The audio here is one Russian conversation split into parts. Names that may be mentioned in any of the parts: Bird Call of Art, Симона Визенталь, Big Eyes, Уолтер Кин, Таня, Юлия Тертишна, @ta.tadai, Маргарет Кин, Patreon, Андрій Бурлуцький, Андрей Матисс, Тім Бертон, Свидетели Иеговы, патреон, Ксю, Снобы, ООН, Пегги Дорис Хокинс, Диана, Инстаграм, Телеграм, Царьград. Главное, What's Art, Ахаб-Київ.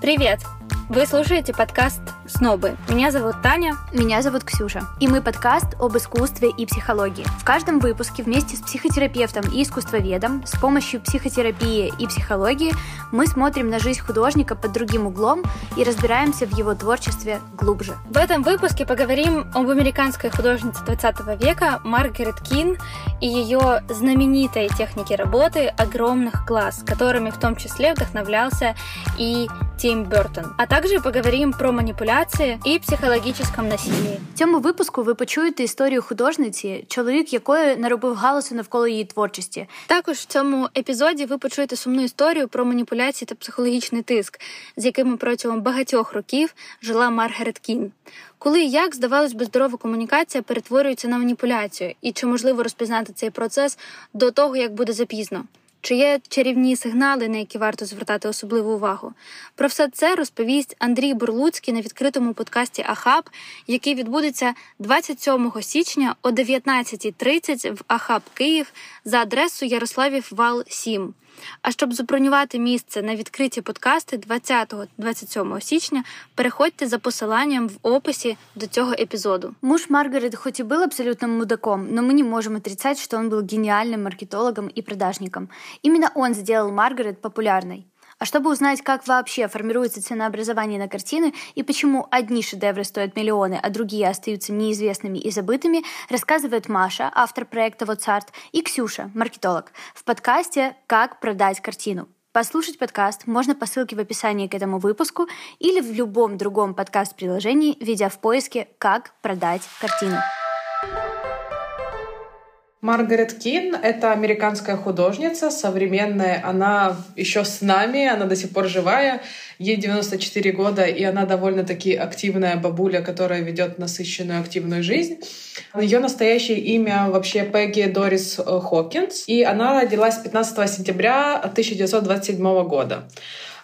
Привет! Вы слушаете подкаст «Снобы». Меня зовут Таня. Меня зовут Ксюша. И мы подкаст об искусстве и психологии. В каждом выпуске вместе с психотерапевтом и искусствоведом с помощью психотерапии и психологии мы смотрим на жизнь художника под другим углом и разбираемся в его творчестве глубже. В этом выпуске поговорим об американской художнице 20 века Маргарет Кин и ее знаменитой технике работы огромных глаз, которыми в том числе вдохновлялся и Тім Бертон. А также поговорим про маніпуляції і психологічне насилие. В цьому випуску ви почуєте історію художниці, чоловік якої наробив галасу навколо її творчості. Також в цьому епізоді ви почуєте сумну історію про маніпуляції та психологічний тиск, з якими протягом багатьох років жила Маргарет Кін. Коли і як, здавалось би, здорова комунікація перетворюється на маніпуляцію, і чи можливо розпізнати цей процес до того, як буде запізно? Чи є чарівні сигнали, на які варто звертати особливу увагу? Про все це розповість Андрій Бурлуцький на відкритому подкасті «Ахаб», який відбудеться 27 січня о 19:30 в Ахаб-Київ за адресою Ярославів Вал, 7. А щоб забронювати місце на відкриті подкасти 20-27 січня, переходьте за посиланням в описі до цього епізоду. Муж Маргарет хоть и был абсолютным мудаком, но мы не можем отрицать, что он был гениальным маркетологом и продажником. Именно он сделал Маргарет популярной. А чтобы узнать, как вообще формируется ценообразование на картины и почему одни шедевры стоят миллионы, а другие остаются неизвестными и забытыми, рассказывает Маша, автор проекта What's Art, и Ксюша, маркетолог, в подкасте «Как продать картину». Послушать подкаст можно по ссылке в описании к этому выпуску или в любом другом подкаст-приложении, введя в поиске «Как продать картину». Маргарет Кин — это американская художница, современная. Она еще с нами, она до сих пор живая. Ей 94 года, и она довольно-таки активная бабуля, которая ведет насыщенную активную жизнь. Ее настоящее имя вообще Пегги Дорис Хокинс, и она родилась 15 сентября 1927 года.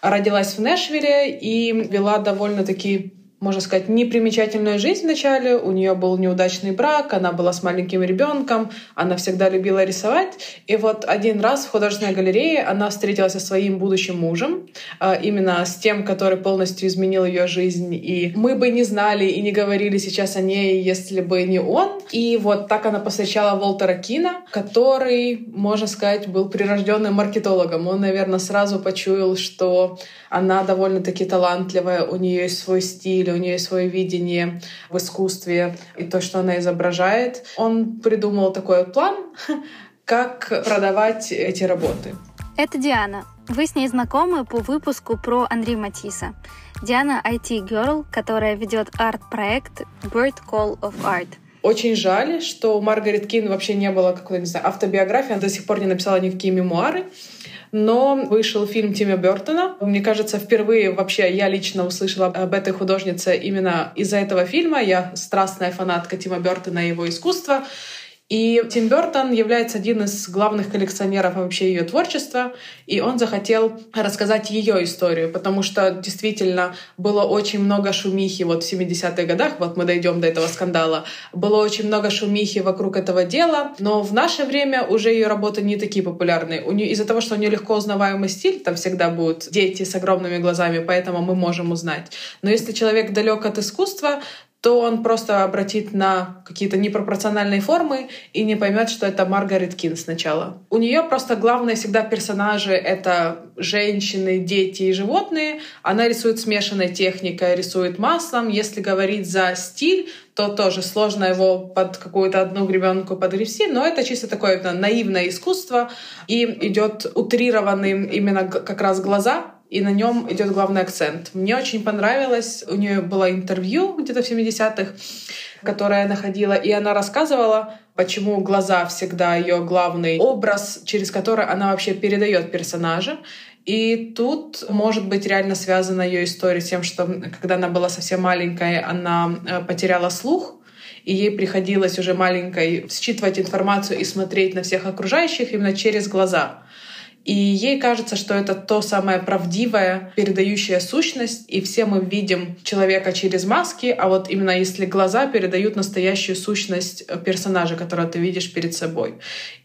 Родилась в Нэшвилле и вела довольно-таки, можно сказать, непримечательная жизнь вначале. У нее был неудачный брак, она была с маленьким ребенком, она всегда любила рисовать. И вот один раз в художественной галерее она встретилась со своим будущим мужем, именно с тем, который полностью изменил ее жизнь. И мы бы не знали и не говорили сейчас о ней, если бы не он. И вот так она повстречала Уолтера Кина, который, можно сказать, был прирожденным маркетологом. Он, наверное, сразу почуял, что она довольно-таки талантливая, у нее есть свой стиль, у нее есть свое видение в искусстве и то, что она изображает. Он придумал такой план, как продавать эти работы. Это Диана. Вы с ней знакомы по выпуску про Андрея Матисса. Диана — IT-герл, которая ведет арт-проект Bird Call of Art. Очень жаль, что у Маргарет Кин вообще не было какой-то, не знаю, автобиографии, она до сих пор не написала никакие мемуары. Но вышел фильм Тіма Бертона. Мне кажется, впервые вообще я лично услышала об этой художнице именно из-за этого фильма. Я страстная фанатка Тіма Бертона и его искусства. И Тім Бертон является один из главных коллекционеров вообще ее творчества, и он захотел рассказать ее историю, потому что действительно было очень много шумихи вот в 70-х годах, вот мы дойдем до этого скандала, было очень много шумихи вокруг этого дела, но в наше время уже ее работы не такие популярны. У нее, из-за того, что у нее легко узнаваемый стиль, там всегда будут дети с огромными глазами, поэтому мы можем узнать. Но если человек далек от искусства, то он просто обратит на какие-то непропорциональные формы и не поймет, что это Маргарет Кин сначала. У нее просто главное всегда персонажи — это женщины, дети и животные. Она рисует смешанной техникой, рисует маслом. Если говорить за стиль, то тоже сложно его под какую-то одну гребенку подгрести, но это чисто такое наивное искусство. И идет утрированным именно как раз глаза, и на нем идет главный акцент. Мне очень понравилось, у нее было интервью где-то в 70-х, которое я находила, и она рассказывала, почему глаза всегда ее главный образ, через который она вообще передает персонажа. И тут, может быть, реально связана ее история с тем, что когда она была совсем маленькой, она потеряла слух, и ей приходилось уже маленькой считывать информацию и смотреть на всех окружающих именно через глаза. И ей кажется, что это то самое правдивое, передающее сущность, и все мы видим человека через маски, а вот именно если глаза передают настоящую сущность персонажа, которого ты видишь перед собой.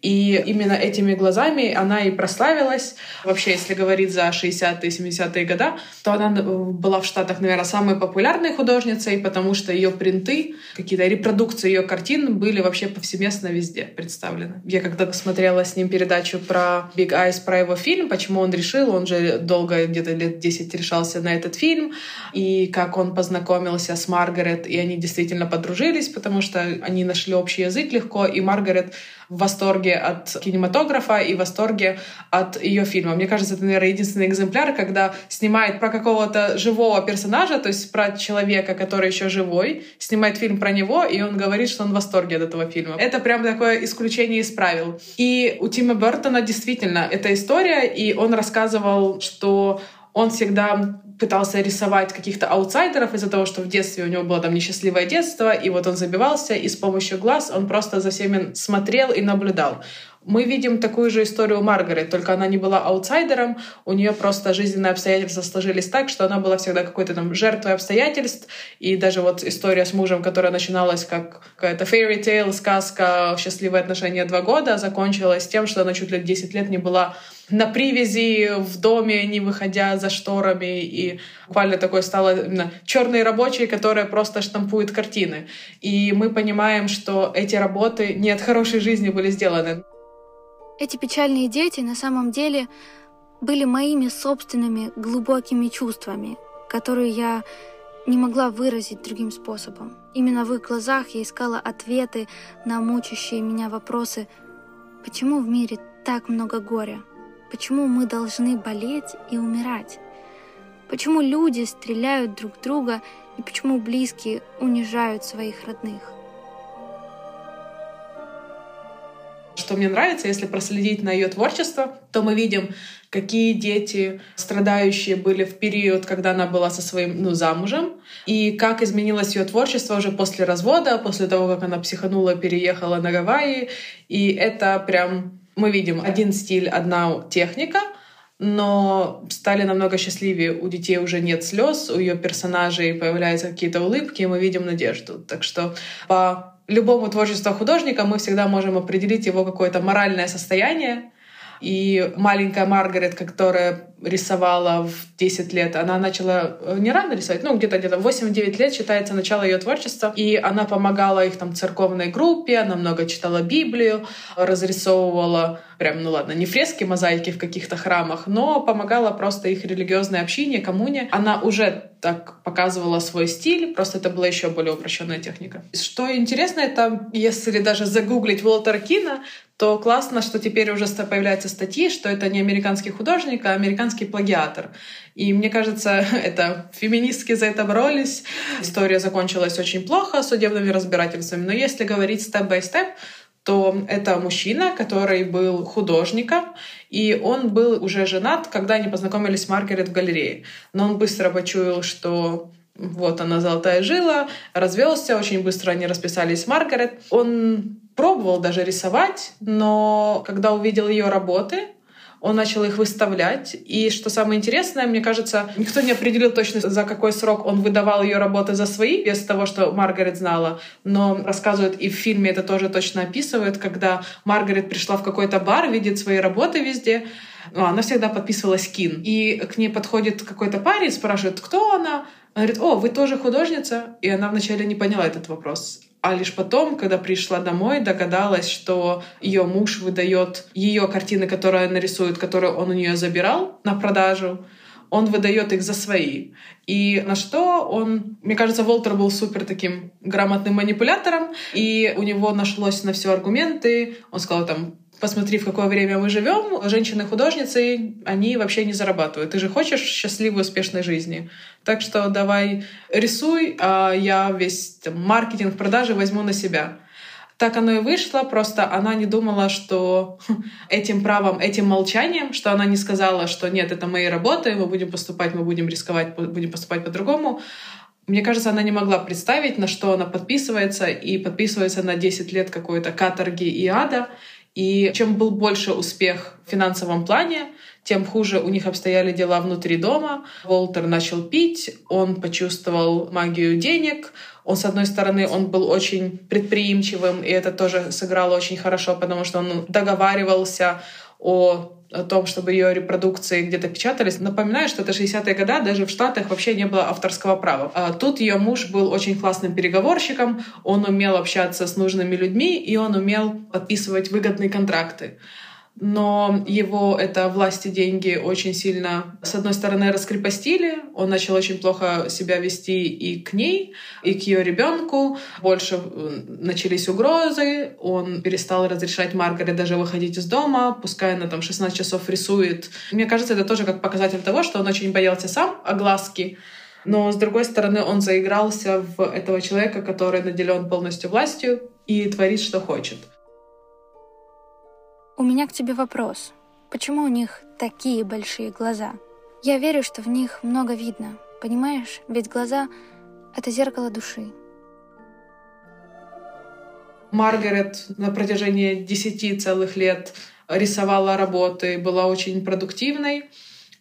И именно этими глазами она и прославилась. Вообще, если говорить за 60-е, 70-е годы, то она была в Штатах, наверное, самой популярной художницей, потому что ее принты, какие-то репродукции ее картин были вообще повсеместно везде представлены. Я когда-то смотрела с ним передачу про Big Eyes, про его фильм, почему он решил, он же долго, где-то лет 10 решался на этот фильм, и как он познакомился с Маргарет, и они действительно подружились, потому что они нашли общий язык легко, и Маргарет в восторге от кинематографа и в восторге от ее фильма. Мне кажется, это, наверное, единственный экземпляр, когда снимает про какого-то живого персонажа, то есть про человека, который еще живой, снимает фильм про него, и он говорит, что он в восторге от этого фильма. Это прям такое исключение из правил. И у Тіма Бертона действительно эта история, и он рассказывал, что он всегда пытался рисовать каких-то аутсайдеров из-за того, что в детстве у него было там несчастливое детство, и вот он забивался, и с помощью глаз он просто за всеми смотрел и наблюдал. Мы видим такую же историю у Маргарет, только она не была аутсайдером, у нее просто жизненные обстоятельства сложились так, что она была всегда какой-то там жертвой обстоятельств, и даже вот история с мужем, которая начиналась как какая-то fairy tale, сказка, счастливые отношения 2 года, закончилась тем, что она чуть ли 10 лет не была на привязи, в доме, не выходя за шторами, и буквально такой стала именно черный рабочий, который просто штампует картины. И мы понимаем, что эти работы не от хорошей жизни были сделаны. Эти печальные дети на самом деле были моими собственными глубокими чувствами, которые я не могла выразить другим способом. Именно в их глазах я искала ответы на мучающие меня вопросы: почему в мире так много горя? Почему мы должны болеть и умирать? Почему люди стреляют друг друга и почему близкие унижают своих родных? Что мне нравится, если проследить на ее творчество, то мы видим, какие дети страдающие были в период, когда она была со своим замужем, и как изменилось ее творчество уже после развода, после того, как она психанула, переехала на Гавайи. И это прям... Мы видим один стиль, одна техника, но стали намного счастливее. У детей уже нет слез, у ее персонажей появляются какие-то улыбки, и мы видим надежду. Так что по любому творчеству художника мы всегда можем определить его какое-то моральное состояние. И маленькая Маргарет, которая рисовала в 10 лет, она начала не рано рисовать, где-то 8-9 лет считается начало ее творчества. И она помогала их церковной группе, она много читала Библию, разрисовывала не фрески, мозаики в каких-то храмах, но помогала просто их религиозной общине, коммуне. Она уже так показывала свой стиль, просто это была еще более упрощенная техника. Что интересно, это если даже загуглить Уолтера Кина, то классно, что теперь уже появляются статьи, что это не американский художник, а американский плагиатор. И мне кажется, это феминистки за это боролись. История закончилась очень плохо судебными разбирательствами. Но если говорить степ-бай-степ, то это мужчина, который был художником, и он был уже женат, когда они познакомились с Маргарет в галерее. Но он быстро почуял, что вот она золотая жила, развелся, очень быстро они расписались с Маргарет. Он пробовал даже рисовать, но когда увидел ее работы, он начал их выставлять. И что самое интересное, мне кажется, никто не определил точно, за какой срок он выдавал ее работы за свои, без того, что Маргарет знала. Но рассказывают, и в фильме это тоже точно описывают, когда Маргарет пришла в какой-то бар, видит свои работы везде. Она всегда подписывалась Кин. И к ней подходит какой-то парень, спрашивает, кто она. Она говорит, вы тоже художница? И она вначале не поняла этот вопрос. А лишь потом, когда пришла домой, догадалась, что ее муж выдает ее картины, которые она рисует, которые он у нее забирал на продажу, он выдает их за свои. И на что он... Мне кажется, Уолтер был супер таким грамотным манипулятором, и у него нашлось на все аргументы. Он сказал посмотри, в какое время мы живем. Женщины-художницы, они вообще не зарабатывают. Ты же хочешь счастливой, успешной жизни. Так что давай рисуй, а я весь маркетинг, продажи возьму на себя. Так оно и вышло, просто она не думала, что этим правом, этим молчанием, что она не сказала, что нет, это мои работы, мы будем поступать, мы будем рисковать, будем поступать по-другому. Мне кажется, она не могла представить, на что она подписывается, и подписывается на 10 лет какой-то каторги и ада. И чем был больше успех в финансовом плане, тем хуже у них обстояли дела внутри дома. Уолтер начал пить, он почувствовал магию денег. Он, с одной стороны, он был очень предприимчивым, и это тоже сыграло очень хорошо, потому что он договаривался о том, чтобы ее репродукции где-то печатались. Напоминаю, что это 60-е годы, даже в Штатах вообще не было авторского права. А тут ее муж был очень классным переговорщиком, он умел общаться с нужными людьми, и он умел подписывать выгодные контракты. Но его это власти, деньги очень сильно, с одной стороны, раскрепостили, он начал очень плохо себя вести и к ней, и к ее ребенку. Больше начались угрозы, он перестал разрешать Маргарет даже выходить из дома, пускай она там 16 часов рисует. Мне кажется, это тоже как показатель того, что он очень боялся сам огласки. Но, с другой стороны, он заигрался в этого человека, который наделен полностью властью и творит, что хочет. У меня к тебе вопрос. Почему у них такие большие глаза? Я верю, что в них много видно. Понимаешь, ведь глаза — это зеркало души. Маргарет на протяжении 10 целых лет рисовала работы, была очень продуктивной,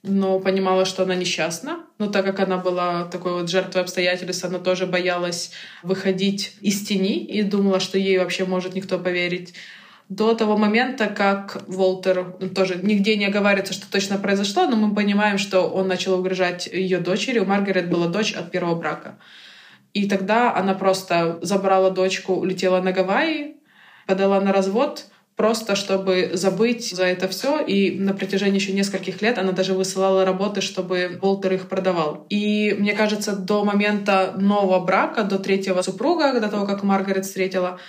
но понимала, что она несчастна. Но так как она была такой вот жертвой обстоятельств, она тоже боялась выходить из тени и думала, что ей вообще может никто поверить. До того момента, как Уолтер, тоже нигде не говорится, что точно произошло, но мы понимаем, что он начал угрожать ее дочери. У Маргарет была дочь от первого брака. И тогда она просто забрала дочку, улетела на Гавайи, подала на развод, просто чтобы забыть за это все. И на протяжении еще нескольких лет она даже высылала работы, чтобы Уолтер их продавал. И, мне кажется, до момента нового брака, до третьего супруга, до того, как Маргарет встретила,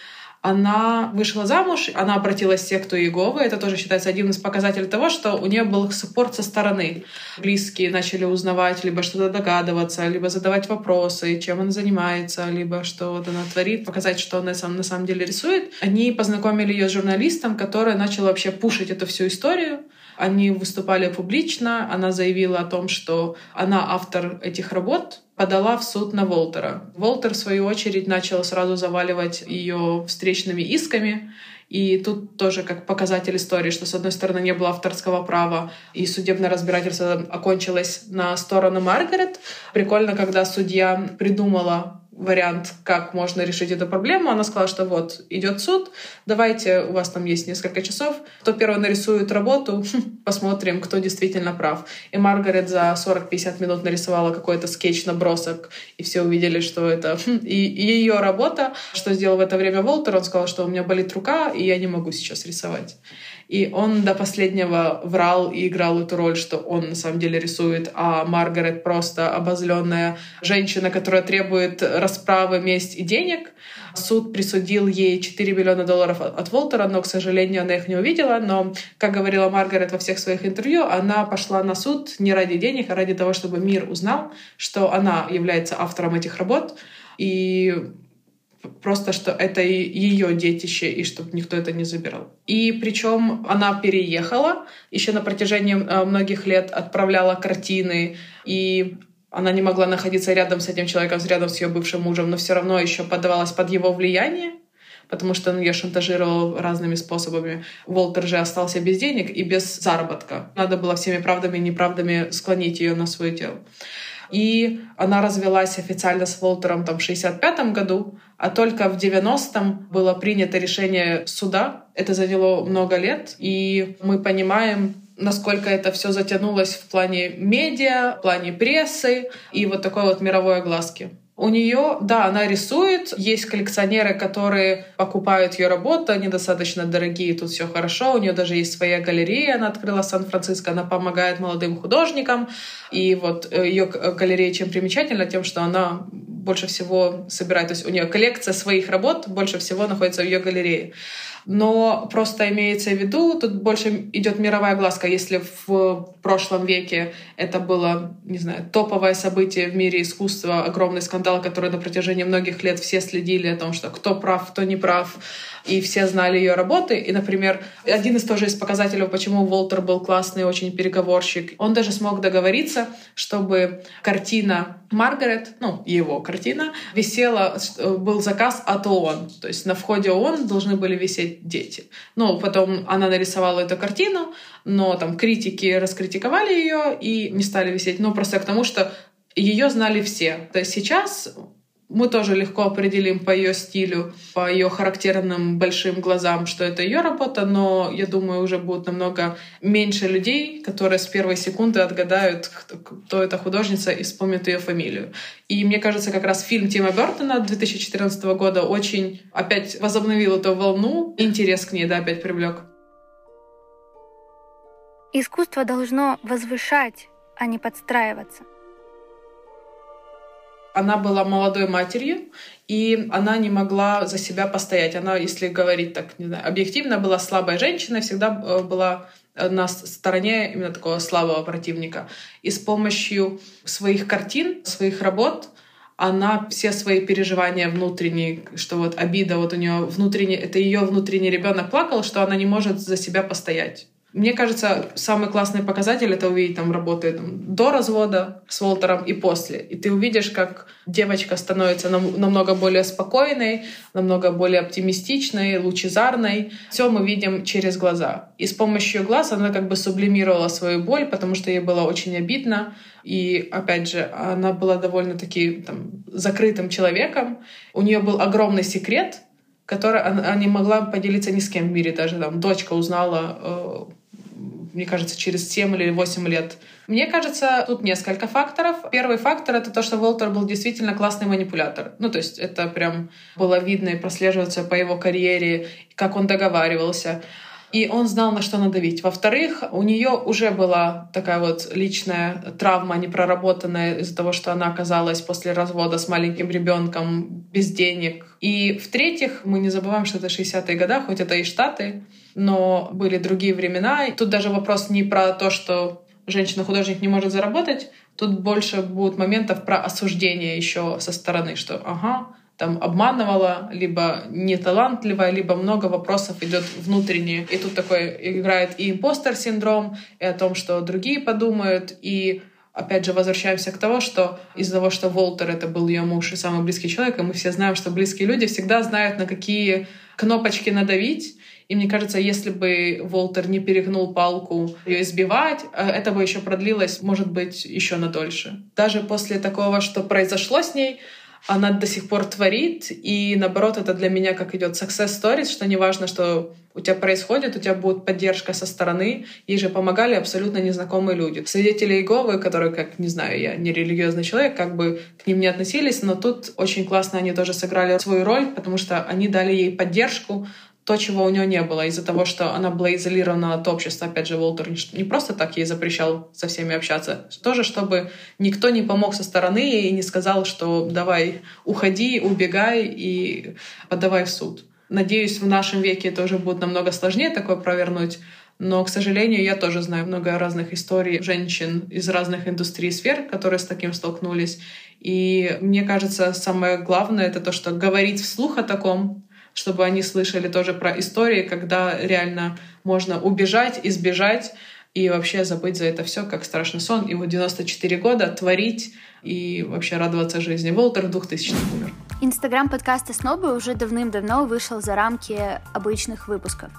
она вышла замуж, она обратилась в секту Иеговы. Это тоже считается одним из показателей того, что у нее был саппорт со стороны. Близкие начали узнавать, либо что-то догадываться, либо задавать вопросы, чем она занимается, либо что вот она творит, показать, что она на самом деле рисует. Они познакомили ее с журналистом, который начал вообще пушить эту всю историю. Они выступали публично, она заявила о том, что она автор этих работ, подала в суд на Уолтера. Уолтер, в свою очередь, начал сразу заваливать ее встречными исками. И тут тоже как показатель истории, что, с одной стороны, не было авторского права, и судебное разбирательство окончилось на сторону Маргарет. Прикольно, когда судья придумала вариант, как можно решить эту проблему. Она сказала, что вот, идет суд, давайте, у вас там есть несколько часов, кто первый нарисует работу, посмотрим, кто действительно прав. И Маргарет за 40-50 минут нарисовала какой-то скетч-набросок, и все увидели, что это и ее работа. Что сделал в это время Уолтер? Он сказал, что у меня болит рука, и я не могу сейчас рисовать. И он до последнего врал и играл эту роль, что он на самом деле рисует, а Маргарет просто обозленная женщина, которая требует расправы, месть и денег. Суд присудил ей $4 миллиона от Уолтера, но, к сожалению, она их не увидела. Но, как говорила Маргарет во всех своих интервью, она пошла на суд не ради денег, а ради того, чтобы мир узнал, что она является автором этих работ. И просто, что это ее детище, и чтобы никто это не забирал. И причем она переехала, еще на протяжении многих лет отправляла картины, и она не могла находиться рядом с этим человеком, рядом с ее бывшим мужем, но все равно еще поддавалась под его влияние, потому что он ее шантажировал разными способами. Уолтер же остался без денег и без заработка. Надо было всеми правдами и неправдами склонить ее на свое дело. И она развелась официально с Уолтером там, в 65 году, а только в 90-м было принято решение суда. Это заняло много лет, и мы понимаем, насколько это все затянулось в плане медиа, в плане прессы и вот такой вот мировой огласки. У нее, да, она рисует, есть коллекционеры, которые покупают ее работу, они достаточно дорогие, тут все хорошо, у нее даже есть своя галерея, она открыла в Сан-Франциско, она помогает молодым художникам, и вот ее галерея чем примечательна, тем, что она больше всего собирает, то есть у нее коллекция своих работ больше всего находится в ее галерее. Но просто имеется в виду, тут больше идет мировая огласка. Если в прошлом веке это было, не знаю, топовое событие в мире искусства, огромный скандал, который на протяжении многих лет все следили о том, что кто прав, кто не прав, и все знали ее работы. И, например, один из тоже из показателей, почему Уолтер был классный очень переговорщик, он даже смог договориться, чтобы картина Маргарет, ну, его картина, висела, был заказ от ООН. То есть на входе ООН должны были висеть дети. Но потом она нарисовала эту картину, но там критики раскритиковали ее и не стали висеть. Но просто к тому, что ее знали все. То есть сейчас мы тоже легко определим по ее стилю, по ее характерным большим глазам, что это ее работа, но я думаю, уже будет намного меньше людей, которые с первой секунды отгадают, кто эта художница, и вспомнят ее фамилию. И мне кажется, как раз фильм Тіма Бертона 2014 года очень опять возобновил эту волну, интерес к ней, да, опять привлек. Искусство должно возвышать, а не подстраиваться. Она была молодой матерью, и она не могла за себя постоять. Она, если говорить так, не знаю, объективно, была слабой женщиной, всегда была на стороне именно такого слабого противника. И с помощью своих картин, своих работ она все свои переживания внутренние, что вот обида, вот у нее внутренний, это ее внутренний ребенок плакал, что она не может за себя постоять. Мне кажется, самый классный показатель — это увидеть там работы там, до развода с Уолтером и после. И ты увидишь, как девочка становится намного более спокойной, намного более оптимистичной, лучезарной. Все мы видим через глаза. И с помощью глаз она как бы сублимировала свою боль, потому что ей было очень обидно. И, опять же, она была довольно-таки там, закрытым человеком. У нее был огромный секрет, который она не могла поделиться ни с кем в мире. Даже там дочка узнала, мне кажется, через 7 или 8 лет. Мне кажется, тут несколько факторов. Первый фактор — это то, что Уолтер был действительно классный манипулятор. Ну, то есть это прям было видно и прослеживается по его карьере, как он договаривался. И он знал, на что надавить. Во-вторых, у нее уже была такая вот личная травма, непроработанная из-за того, что она оказалась после развода с маленьким ребенком без денег. И в-третьих, мы не забываем, что это 60-е годы, хоть это и Штаты, но были другие времена. И тут даже вопрос не про то, что женщина-художник не может заработать, тут больше будет моментов про осуждение еще со стороны, что ага, там обманывала, либо неталантливая, либо много вопросов идет внутренне. И тут такой играет и импостер-синдром, и о том, что другие подумают. И опять же возвращаемся к тому, что из-за того, что Уолтер — это был ее муж и самый близкий человек, и мы все знаем, что близкие люди всегда знают, на какие кнопочки надавить. И мне кажется, если бы Уолтер не перегнул палку ее избивать, это бы еще продлилось, может быть, еще надольше. Даже после такого, что произошло с ней, она до сих пор творит, и наоборот, это для меня как идет success stories, что неважно, что у тебя происходит, у тебя будет поддержка со стороны. Ей же помогали абсолютно незнакомые люди. Свидетели Иеговы, которые, как, не знаю, я не религиозный человек, как бы к ним не относились, но тут очень классно они тоже сыграли свою роль, потому что они дали ей поддержку, то, чего у нее не было, из-за того, что она была изолирована от общества. Опять же, Уолтер не просто так ей запрещал со всеми общаться, тоже, чтобы никто не помог со стороны и не сказал, что давай, уходи, убегай и подавай в суд. Надеюсь, в нашем веке это уже будет намного сложнее такое провернуть, но, к сожалению, я тоже знаю много разных историй женщин из разных индустрий и сфер, которые с таким столкнулись. И мне кажется, самое главное — это то, что говорить вслух о таком, чтобы они слышали тоже про истории, когда реально можно убежать, избежать и вообще забыть за это все, как страшный сон. И вот 94 года творить и вообще радоваться жизни. Уолтер в 2000-х умер. Инстаграм подкаста «Снобы» уже давным-давно вышел за рамки обычных выпусков.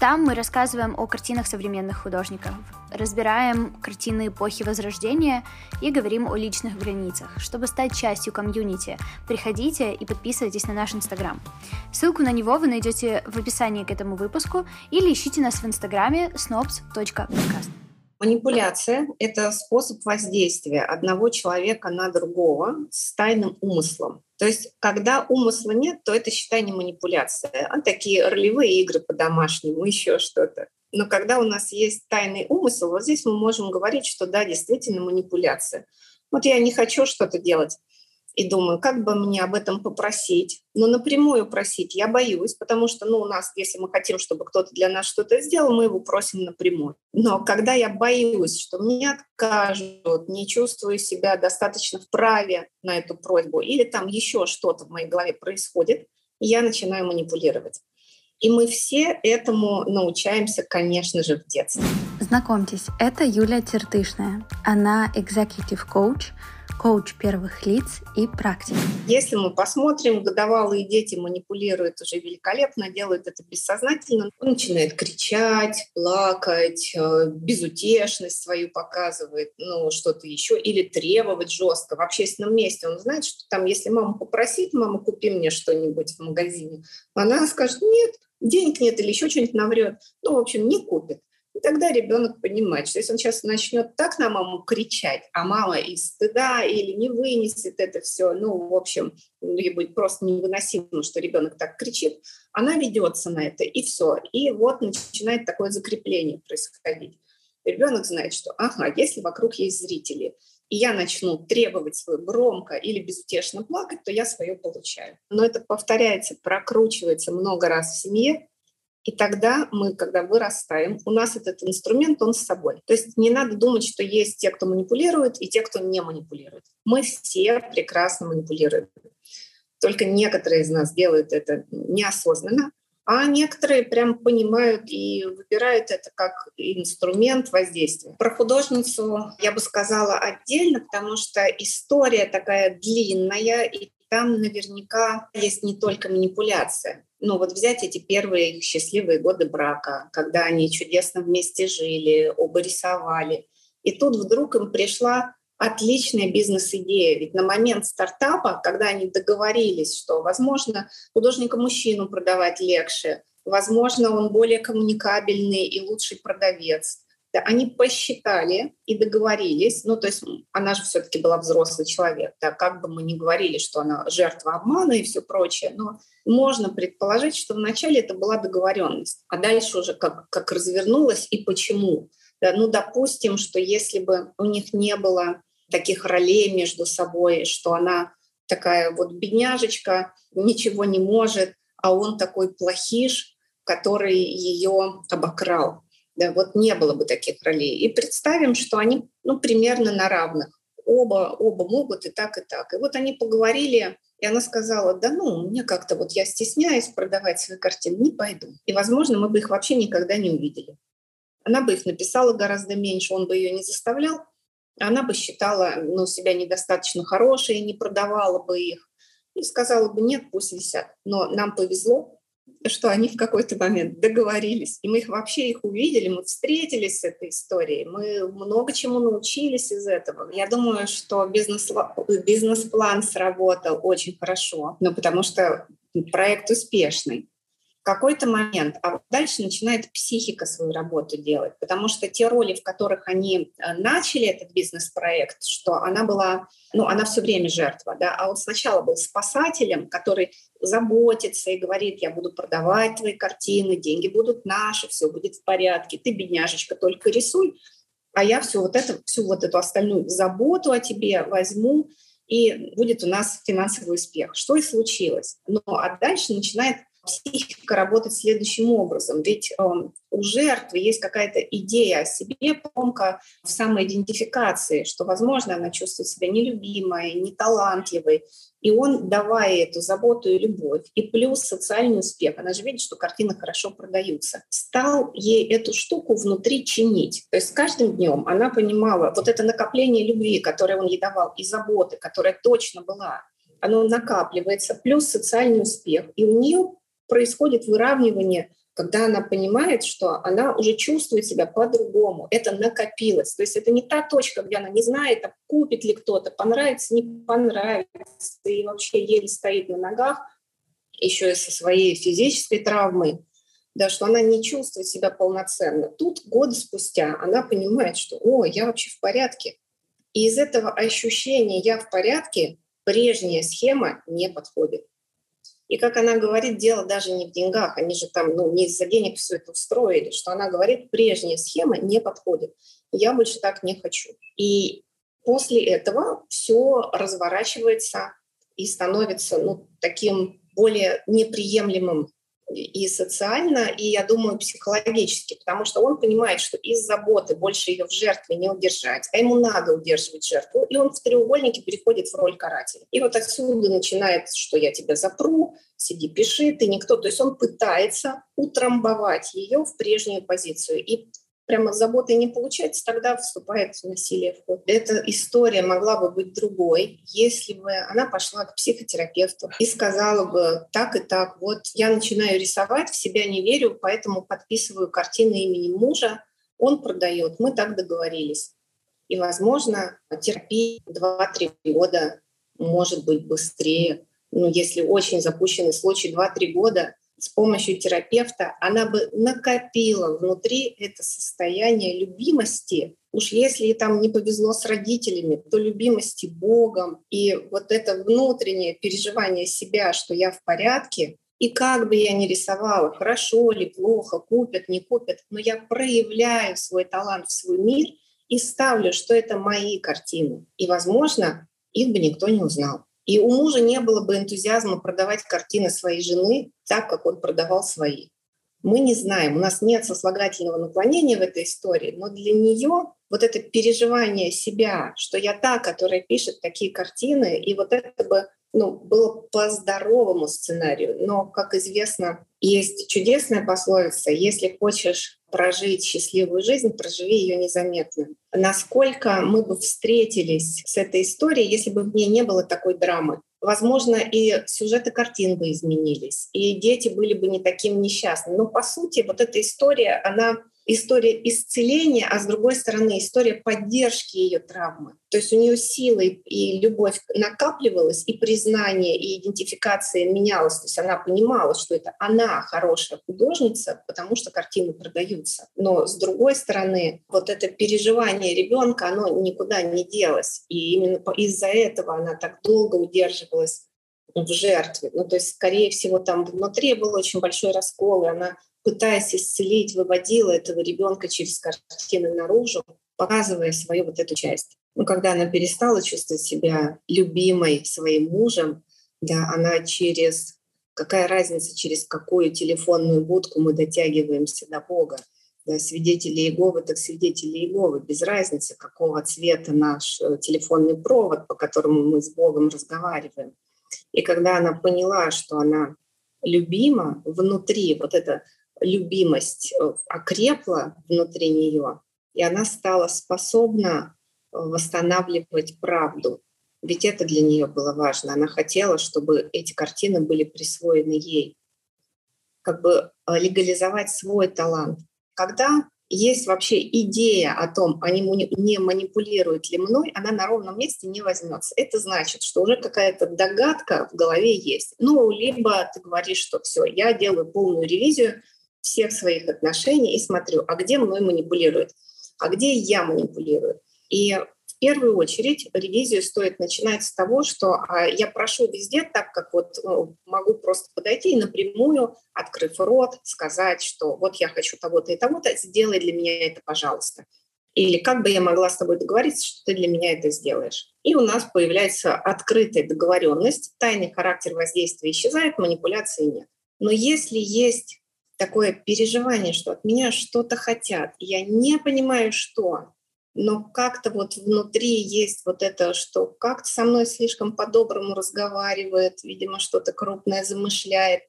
Там мы рассказываем о картинах современных художников, разбираем картины эпохи Возрождения и говорим о личных границах. Чтобы стать частью комьюнити, приходите и подписывайтесь на наш Инстаграм. Ссылку на него вы найдете в описании к этому выпуску или ищите нас в Инстаграме snobs.podcast. Манипуляция – это способ воздействия одного человека на другого с тайным умыслом. То есть, когда умысла нет, то это, считай, не манипуляция, а такие ролевые игры по-домашнему, еще что-то. Но когда у нас есть тайный умысел, вот здесь мы можем говорить, что да, действительно манипуляция. Вот я не хочу что-то делать и думаю, как бы мне об этом попросить. Но напрямую просить я боюсь, потому что у нас, если мы хотим, чтобы кто-то для нас что-то сделал, мы его просим напрямую. Но когда я боюсь, что мне откажут, не чувствую себя достаточно вправе на эту просьбу, или там еще что-то в моей голове происходит, я начинаю манипулировать. И мы все этому научаемся, конечно же, в детстве. Знакомьтесь, это Юлия Тертишна. Она экзекутив-коуч, коуч первых лиц и практик. Если мы посмотрим, годовалые дети манипулируют уже великолепно, делают это бессознательно. Он начинает кричать, плакать, безутешность свою показывает, ну, что-то еще, или требовать жестко. В общественном месте он знает, что там, если мама попросит, мама, купи мне что-нибудь в магазине, она скажет, нет, денег нет, или еще что-нибудь наврет. Ну, в общем, не купит. И тогда ребенок понимает, что если он сейчас начнет так на маму кричать, а мама из стыда или не вынесет это все, ну, в общем, ей будет просто невыносимо, что ребенок так кричит, она ведется на это, и все. И вот начинает такое закрепление происходить. Ребенок знает, что, ага, если вокруг есть зрители, и я начну требовать свое громко или безутешно плакать, то я свое получаю. Но это повторяется, прокручивается много раз в семье, и тогда мы, когда вырастаем, у нас этот инструмент, он с собой. То есть не надо думать, что есть те, кто манипулирует, и те, кто не манипулирует. Мы все прекрасно манипулируем. Только некоторые из нас делают это неосознанно, а некоторые прям понимают и выбирают это как инструмент воздействия. Про художницу я бы сказала отдельно, потому что история такая длинная, и там наверняка есть не только манипуляция. Ну вот взять эти первые счастливые годы брака, когда они чудесно вместе жили, оба рисовали. И тут вдруг им пришла отличная бизнес-идея. Ведь на момент стартапа, когда они договорились, что, возможно, художника-мужчину продавать легче, возможно, он более коммуникабельный и лучший продавец, да, они посчитали и договорились. Ну, то есть она же все-таки была взрослый человек. Да, как бы мы ни говорили, что она жертва обмана и все прочее, но можно предположить, что вначале это была договоренность, а дальше уже как развернулось и почему. Да, ну, допустим, что если бы у них не было таких ролей между собой, что она такая вот бедняжечка, ничего не может, а он такой плохиш, который ее обокрал. Да, вот не было бы таких ролей. И представим, что они, ну, примерно на равных. Оба могут и так, и так. И вот они поговорили, и она сказала, да ну, мне как-то вот я стесняюсь продавать свои картины, не пойду. И, возможно, мы бы их вообще никогда не увидели. Она бы их написала гораздо меньше, он бы ее не заставлял. Она бы считала, ну, себя недостаточно хорошей, не продавала бы их. И сказала бы, нет, пусть висят. Но нам повезло, что они в какой-то момент договорились, и мы их вообще их увидели, мы встретились с этой историей, мы много чему научились из этого. Я думаю, что бизнес-план сработал очень хорошо, ну, потому что проект успешный. В какой-то момент, а дальше начинает психика свою работу делать, потому что те роли, в которых они начали этот бизнес-проект, что она была, ну, она все время жертва, да, а он сначала был спасателем, который заботится и говорит, я буду продавать твои картины, деньги будут наши, все будет в порядке, ты, бедняжечка, только рисуй, а я всю вот эту остальную заботу о тебе возьму, и будет у нас финансовый успех. Что и случилось. Ну, а дальше начинает психика работать следующим образом. Ведь у жертвы есть какая-то идея о себе, помка в самоидентификации, что, возможно, она чувствует себя нелюбимой, неталантливой. И он, давая эту заботу и любовь, и плюс социальный успех, она же видит, что картины хорошо продаются, стал ей эту штуку внутри чинить. То есть с каждым днем она понимала, вот это накопление любви, которое он ей давал, и заботы, которая точно была, оно накапливается, плюс социальный успех. И у нее происходит выравнивание, когда она понимает, что она уже чувствует себя по-другому. Это накопилось. То есть это не та точка, где она не знает, а купит ли кто-то, понравится, не понравится, и вообще еле стоит на ногах, еще и со своей физической травмой, да, что она не чувствует себя полноценно. Тут годы спустя она понимает, что «О, я вообще в порядке». И из этого ощущения «я в порядке» прежняя схема не подходит. И как она говорит, дело даже не в деньгах, они же там, ну, не из-за денег все это устроили, что она говорит, прежняя схема не подходит, я больше так не хочу. И после этого все разворачивается и становится, ну, таким более неприемлемым и социально, и, я думаю, психологически, потому что он понимает, что из заботы больше ее в жертве не удержать, а ему надо удерживать жертву, и он в треугольнике переходит в роль карателя. И вот отсюда начинает, что я тебя запру, сиди, пиши, ты никто. То есть он пытается утрамбовать ее в прежнюю позицию. И прямо заботы не получается, тогда вступает насилие в ход. Эта история могла бы быть другой, если бы она пошла к психотерапевту и сказала бы так и так, вот я начинаю рисовать, в себя не верю, поэтому подписываю картины имени мужа, он продает, мы так договорились. И, возможно, терапия 2-3 года, может быть, быстрее. Ну, если очень запущенный случай, 2-3 года, с помощью терапевта она бы накопила внутри это состояние любимости. Уж если там не повезло с родителями, то любимости Богом. И вот это внутреннее переживание себя, что я в порядке, и как бы я ни рисовала, хорошо ли, плохо, купят, не купят, но я проявляю свой талант в свой мир и ставлю, что это мои картины. И, возможно, их бы никто не узнал. И у мужа не было бы энтузиазма продавать картины своей жены так, как он продавал свои. Мы не знаем, у нас нет сослагательного наклонения в этой истории, но для нее вот это переживание себя, что я та, которая пишет такие картины, и вот это бы было по здоровому сценарию. Но, как известно, есть чудесная пословица: «Если хочешь прожить счастливую жизнь, проживи ее незаметно». Насколько мы бы встретились с этой историей, если бы в ней не было такой драмы? Возможно, и сюжеты картин бы изменились, и дети были бы не таким несчастным. Но, по сути, вот эта история, она история исцеления, а с другой стороны история поддержки ее травмы. То есть у нее сила и любовь накапливалась, и признание, и идентификация менялась. То есть она понимала, что это она хорошая художница, потому что картины продаются. Но с другой стороны, вот это переживание ребенка, оно никуда не делось. И именно из-за этого она так долго удерживалась в жертве. То есть, скорее всего, там внутри был очень большой раскол, и она, пытаясь исцелить, выводила этого ребенка через картины наружу, показывая свою вот эту часть. Когда она перестала чувствовать себя любимой своим мужем, да, она через... Какая разница, через какую телефонную будку мы дотягиваемся до Бога? Да, свидетели Иеговы, так свидетели Иеговы. Без разницы, какого цвета наш телефонный провод, по которому мы с Богом разговариваем. И когда она поняла, что она любима внутри, вот это... любимость окрепла внутри нее, и она стала способна восстанавливать правду. Ведь это для нее было важно. Она хотела, чтобы эти картины были присвоены ей. Как бы легализовать свой талант. Когда есть вообще идея о том, они не манипулируют ли мной, она на ровном месте не возьмется. Это значит, что уже какая-то догадка в голове есть. Либо ты говоришь, что все, я делаю полную ревизию всех своих отношений и смотрю, а где мной манипулируют, а где я манипулирую. И в первую очередь ревизию стоит начинать с того, что я прошу везде так, как могу просто подойти и напрямую, открыв рот, сказать, что вот я хочу того-то и того-то, сделай для меня это, пожалуйста. Или как бы я могла с тобой договориться, что ты для меня это сделаешь. И у нас появляется открытая договоренность, тайный характер воздействия исчезает, манипуляции нет. Но если есть такое переживание, что от меня что-то хотят, я не понимаю, что... Но как-то внутри есть вот это, что как-то со мной слишком по-доброму разговаривает, видимо, что-то крупное замышляет.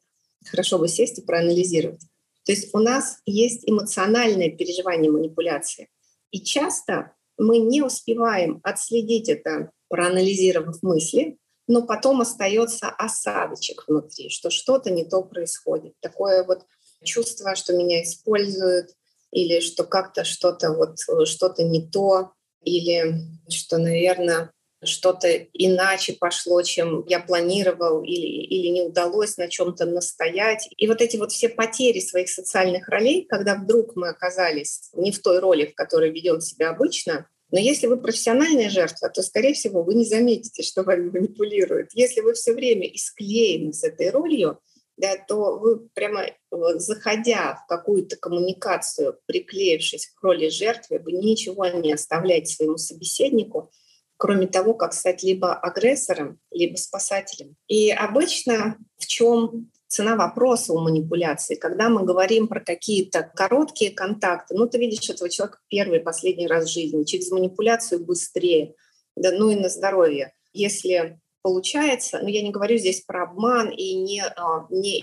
Хорошо бы сесть и проанализировать. То есть у нас есть эмоциональное переживание манипуляции. И часто мы не успеваем отследить это, проанализировав мысли, но потом остается осадочек внутри, что что-то не то происходит. Такое чувство, что меня используют, или что как-то что-то что-то не то, или что, наверное, что-то иначе пошло, чем я планировал, или не удалось на чем-то настоять. И эти все потери своих социальных ролей, когда вдруг мы оказались не в той роли, в которой ведем себя обычно. Но если вы профессиональная жертва, то, скорее всего, вы не заметите, что вами манипулируют. Если вы все время склеены с этой ролью, да, то вы прямо, заходя в какую-то коммуникацию, приклеившись к роли жертвы, вы ничего не оставляете своему собеседнику, кроме того, как стать либо агрессором, либо спасателем. И обычно в чем цена вопроса у манипуляции? Когда мы говорим про какие-то короткие контакты, ты видишь этого человека первый и последний раз в жизни, через манипуляцию быстрее, и на здоровье. Если получается, но я не говорю здесь про обман и не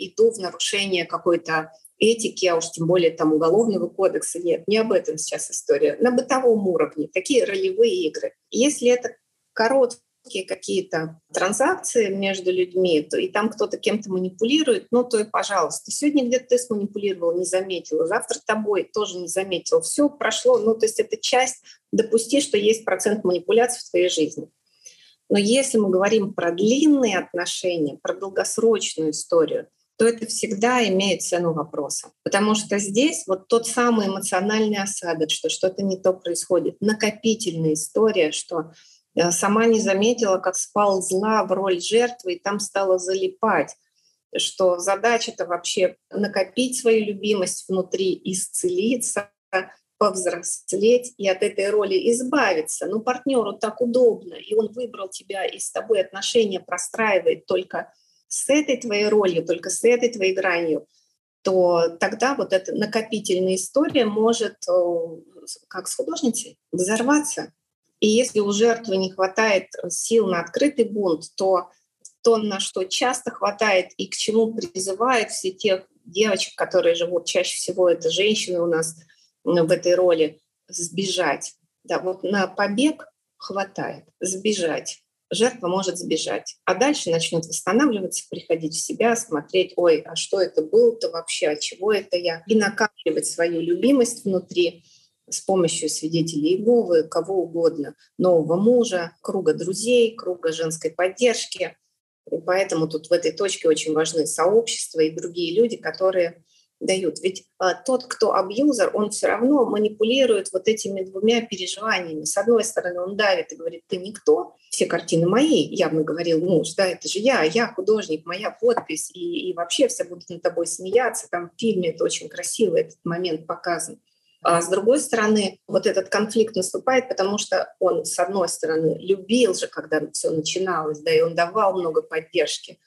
иду в нарушение какой-то этики, а уж тем более там уголовного кодекса, нет, не об этом сейчас история. На бытовом уровне такие ролевые игры. Если это короткие какие-то транзакции между людьми, то и там кто-то кем-то манипулирует, ну то и пожалуйста. Сегодня где-то ты сманипулировал, не заметила, завтра тобой тоже не заметил, все прошло, ну то есть это часть, допусти, что есть процент манипуляций в твоей жизни. Но если мы говорим про длинные отношения, про долгосрочную историю, то это всегда имеет цену вопроса. Потому что здесь вот тот самый эмоциональный осадок, что что-то не то происходит, накопительная история, что сама не заметила, как сползла в роль жертвы и там стала залипать, что задача-то вообще накопить свою любимость внутри, исцелиться, повзрослеть и от этой роли избавиться. Но партнеру так удобно, и он выбрал тебя, и с тобой отношения простраивает только с этой твоей ролью, только с этой твоей гранью, то тогда вот эта накопительная история может, как с художницей, взорваться. И если у жертвы не хватает сил на открытый бунт, то то, на что часто хватает и к чему призывают все тех девочек, которые живут, чаще всего это женщины у нас в этой роли, сбежать. Да, вот на побег хватает, сбежать. Жертва может сбежать, а дальше начнет восстанавливаться, приходить в себя, смотреть, ой, а что это было-то вообще, от чего это я? И накапливать свою любимость внутри с помощью свидетелей Иеговы, кого угодно, нового мужа, круга друзей, круга женской поддержки. И поэтому тут в этой точке очень важны сообщества и другие люди, которые дают. Ведь тот, кто абьюзер, он все равно манипулирует вот этими двумя переживаниями. С одной стороны, он давит и говорит, ты никто, все картины мои, явно говорил муж, да, это же я художник, моя подпись, и вообще все будут над тобой смеяться, там в фильме это очень красиво, этот момент показан. А с другой стороны, вот этот конфликт наступает, потому что он, с одной стороны, любил же, когда все начиналось, да, и он давал много поддержки.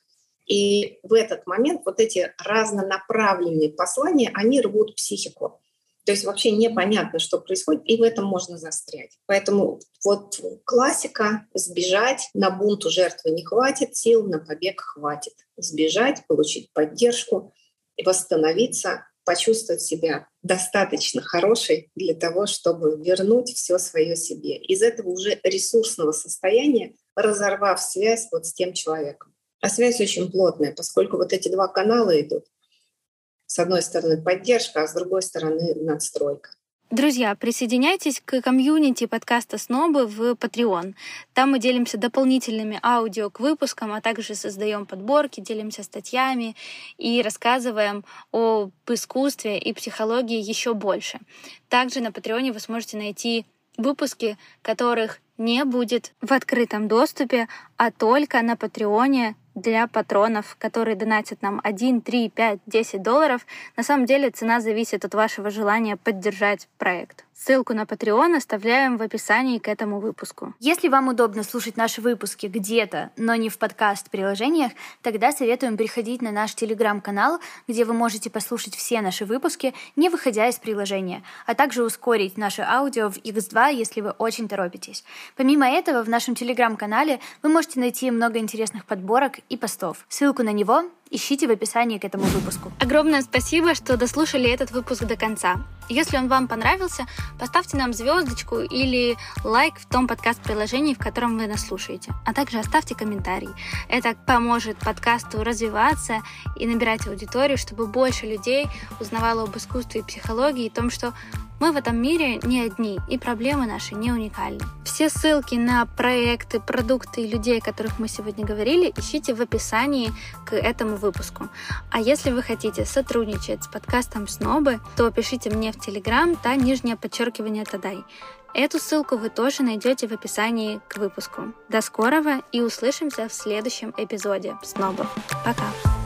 И в этот момент вот эти разнонаправленные послания, они рвут психику. То есть вообще непонятно, что происходит, и в этом можно застрять. Поэтому вот классика — сбежать, на бунт у жертвы не хватит сил, на побег хватит. Сбежать, получить поддержку, восстановиться, почувствовать себя достаточно хорошей для того, чтобы вернуть все свое себе. Из этого уже ресурсного состояния, разорвав связь вот с тем человеком. А связь очень плотная, поскольку вот эти два канала идут. С одной стороны поддержка, а с другой стороны надстройка. Друзья, присоединяйтесь к комьюнити подкаста «Снобы» в Patreon. Там мы делимся дополнительными аудио к выпускам, а также создаем подборки, делимся статьями и рассказываем об искусстве и психологии еще больше. Также на Патреоне вы сможете найти выпуски, которых не будет в открытом доступе, а только на Патреоне для патронов, которые донатят нам 1, 3, 5, 10 $10. На самом деле цена зависит от вашего желания поддержать проект. Ссылку на Patreon оставляем в описании к этому выпуску. Если вам удобно слушать наши выпуски где-то, но не в подкаст-приложениях, тогда советуем переходить на наш телеграм-канал, где вы можете послушать все наши выпуски, не выходя из приложения, а также ускорить наше аудио в X2, если вы очень торопитесь. Помимо этого, в нашем телеграм-канале вы можете найти много интересных подборок и постов. Ссылку на него ищите в описании к этому выпуску. Огромное спасибо, что дослушали этот выпуск до конца. Если он вам понравился, поставьте нам звездочку или лайк в том подкаст-приложении, в котором вы нас слушаете. А также оставьте комментарий. Это поможет подкасту развиваться и набирать аудиторию, чтобы больше людей узнавало об искусстве и психологии, и том, что мы в этом мире не одни, и проблемы наши не уникальны. Все ссылки на проекты, продукты и людей, о которых мы сегодня говорили, ищите в описании к этому выпуску. А если вы хотите сотрудничать с подкастом «Снобы», то пишите мне в Телеграм _Тадай. Эту ссылку вы тоже найдете в описании к выпуску. До скорого и услышимся в следующем эпизоде «Снобов». Пока!